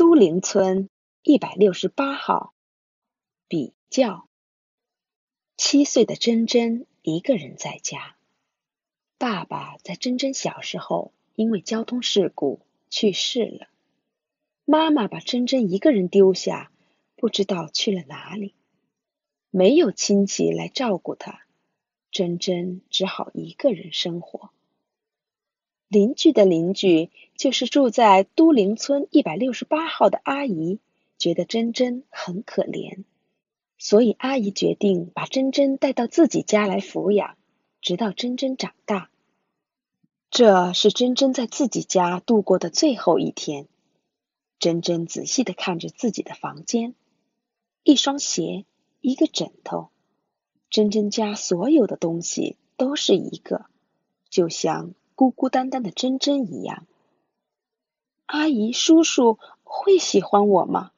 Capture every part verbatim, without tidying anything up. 都灵村一百六十八号。比较。七岁的珍珍一个人在家。爸爸在珍珍小时候因为交通事故去世了。妈妈把珍珍一个人丢下，不知道去了哪里。没有亲戚来照顾她，珍珍只好一个人生活。邻居的邻居就是住在都灵村一百六十八号的阿姨，觉得珍珍很可怜，所以阿姨决定把珍珍带到自己家来抚养，直到珍珍长大。这是珍珍在自己家度过的最后一天。珍珍仔细地看着自己的房间，一双鞋，一个枕头，珍珍家所有的东西都是一个，就像孤孤单单的珍珍一样。阿姨叔叔会喜欢我吗？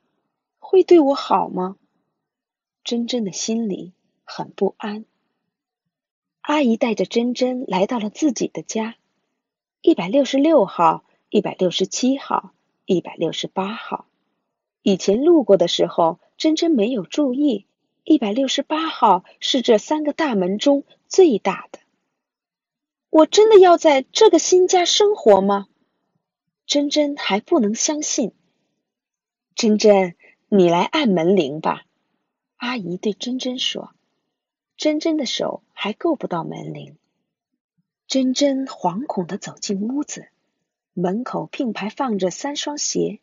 会对我好吗？珍珍的心里很不安。阿姨带着珍珍来到了自己的家，一百六十六号，一百六十七号，一百六十八号。以前路过的时候，珍珍没有注意，一百六十八号是这三个大门中最大的。我真的要在这个新家生活吗？珍珍还不能相信。珍珍，你来按门铃吧。阿姨对珍珍说。珍珍的手还够不到门铃。珍珍惶恐地走进屋子，门口并排放着三双鞋，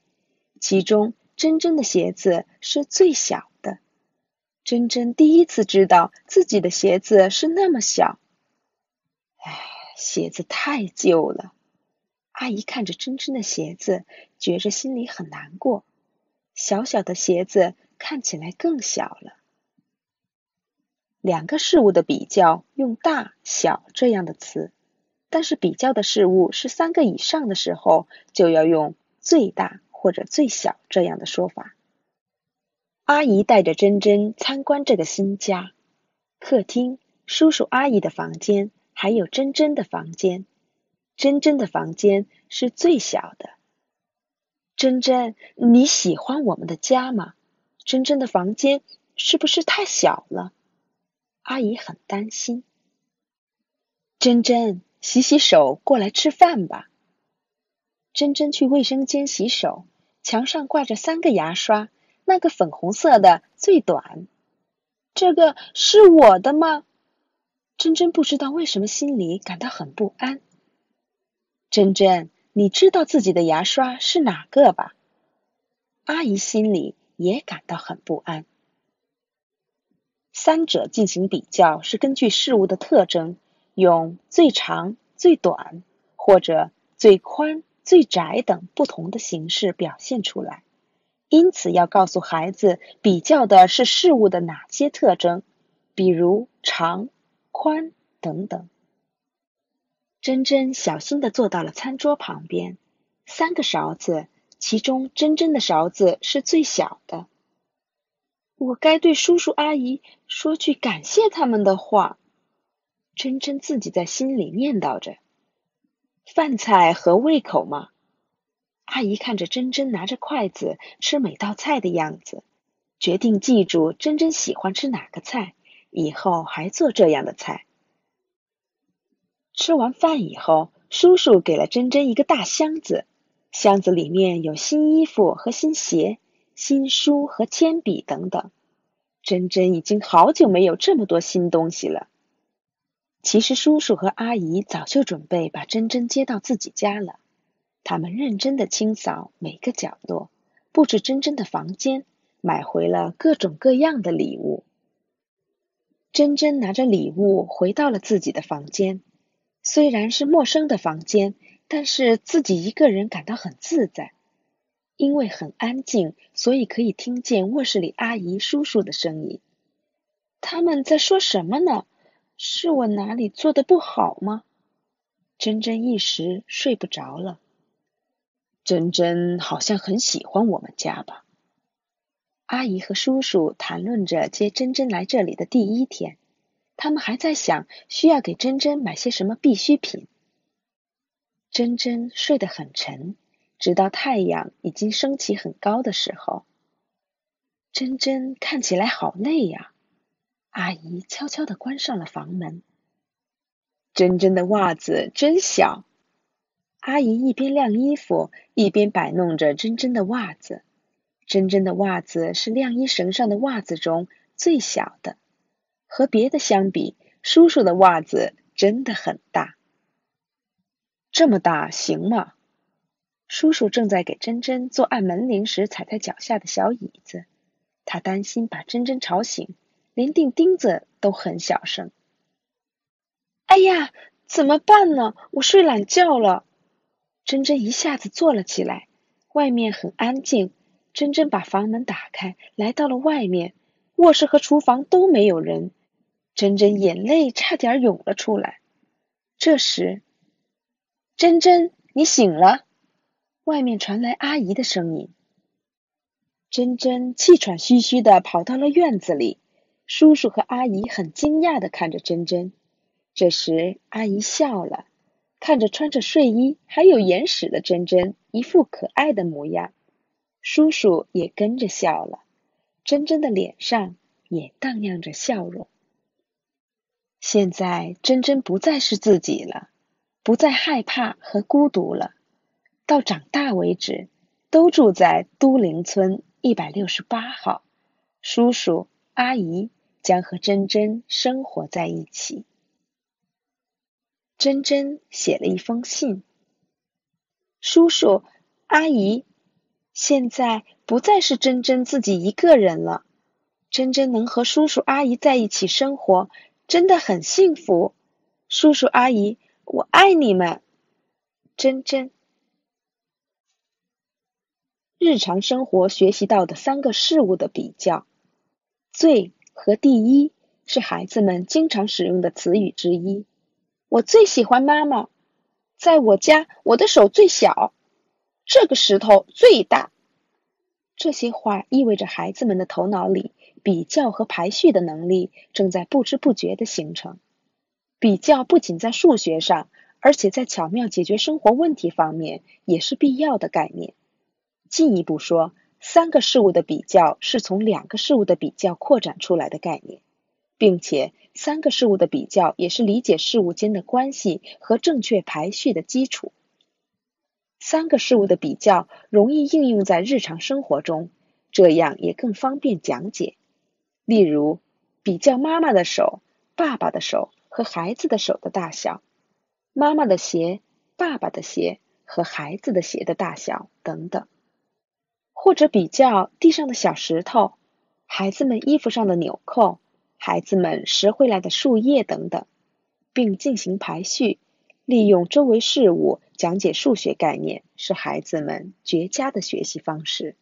其中珍珍的鞋子是最小的。珍珍第一次知道自己的鞋子是那么小。唉。鞋子太旧了，阿姨看着珍珍的鞋子，觉着心里很难过。小小的鞋子看起来更小了。两个事物的比较用大、小这样的词，但是比较的事物是三个以上的时候，就要用最大或者最小这样的说法。阿姨带着珍珍参观这个新家，客厅、叔叔阿姨的房间，还有珍珍的房间，珍珍的房间是最小的。珍珍，你喜欢我们的家吗？珍珍的房间是不是太小了？阿姨很担心。珍珍，洗洗手，过来吃饭吧。珍珍去卫生间洗手，墙上挂着三个牙刷，那个粉红色的最短。这个是我的吗？珍珍不知道为什么心里感到很不安。珍珍，你知道自己的牙刷是哪个吧？阿姨心里也感到很不安。三者进行比较是根据事物的特征，用最长、最短或者最宽、最窄等不同的形式表现出来。因此要告诉孩子比较的是事物的哪些特征，比如长、宽等等。珍珍小心地坐到了餐桌旁边，三个勺子，其中珍珍的勺子是最小的。我该对叔叔阿姨说句感谢他们的话，珍珍自己在心里念叨着。饭菜合胃口吗？阿姨看着珍珍拿着筷子吃每道菜的样子，决定记住珍珍喜欢吃哪个菜。以后还做这样的菜。吃完饭以后，叔叔给了珍珍一个大箱子，箱子里面有新衣服和新鞋，新书和铅笔等等。珍珍已经好久没有这么多新东西了。其实叔叔和阿姨早就准备把珍珍接到自己家了，他们认真地清扫每个角落，布置珍珍的房间，买回了各种各样的礼物。珍珍拿着礼物回到了自己的房间，虽然是陌生的房间，但是自己一个人感到很自在。因为很安静，所以可以听见卧室里阿姨、叔叔的声音。他们在说什么呢？是我哪里做得不好吗？珍珍一时睡不着了。珍珍好像很喜欢我们家吧。阿姨和叔叔谈论着接珍珍来这里的第一天，他们还在想需要给珍珍买些什么必需品。珍珍睡得很沉，直到太阳已经升起很高的时候。珍珍看起来好累呀、啊，阿姨悄悄地关上了房门。珍珍的袜子真小，阿姨一边晾衣服，一边摆弄着珍珍的袜子。珍珍的袜子是晾衣绳上的袜子中最小的，和别的相比，叔叔的袜子真的很大。这么大行吗？叔叔正在给珍珍做按门铃时踩在脚下的小椅子，他担心把珍珍吵醒，连钉钉子都很小声。哎呀，怎么办呢？我睡懒觉了。珍珍一下子坐了起来，外面很安静。珍珍把房门打开，来到了外面，卧室和厨房都没有人。珍珍眼泪差点涌了出来。这时，珍珍，你醒了。外面传来阿姨的声音。珍珍气喘吁吁地跑到了院子里，叔叔和阿姨很惊讶地看着珍珍。这时阿姨笑了，看着穿着睡衣还有眼屎的珍珍，一副可爱的模样。叔叔也跟着笑了，珍珍的脸上也荡漾着笑容。现在珍珍不再是自己了，不再害怕和孤独了。到长大为止，都住在都灵村一百六十八号，叔叔、阿姨将和珍珍生活在一起。珍珍写了一封信。叔叔、阿姨，现在不再是珍珍自己一个人了。珍珍能和叔叔、阿姨在一起生活，真的很幸福。叔叔、阿姨，我爱你们。珍珍。日常生活学习到的三个事物的比较，最和第一是孩子们经常使用的词语之一。我最喜欢妈妈，在我家我的手最小，这个石头最大。这些话意味着孩子们的头脑里比较和排序的能力正在不知不觉地形成。比较不仅在数学上，而且在巧妙解决生活问题方面也是必要的概念。进一步说，三个事物的比较是从两个事物的比较扩展出来的概念，并且三个事物的比较也是理解事物间的关系和正确排序的基础。三个事物的比较容易应用在日常生活中，这样也更方便讲解。例如，比较妈妈的手、爸爸的手和孩子的手的大小，妈妈的鞋、爸爸的鞋和孩子的鞋的大小等等。或者比较地上的小石头，孩子们衣服上的纽扣，孩子们拾回来的树叶等等，并进行排序，利用周围事物讲解数学概念，是孩子们绝佳的学习方式。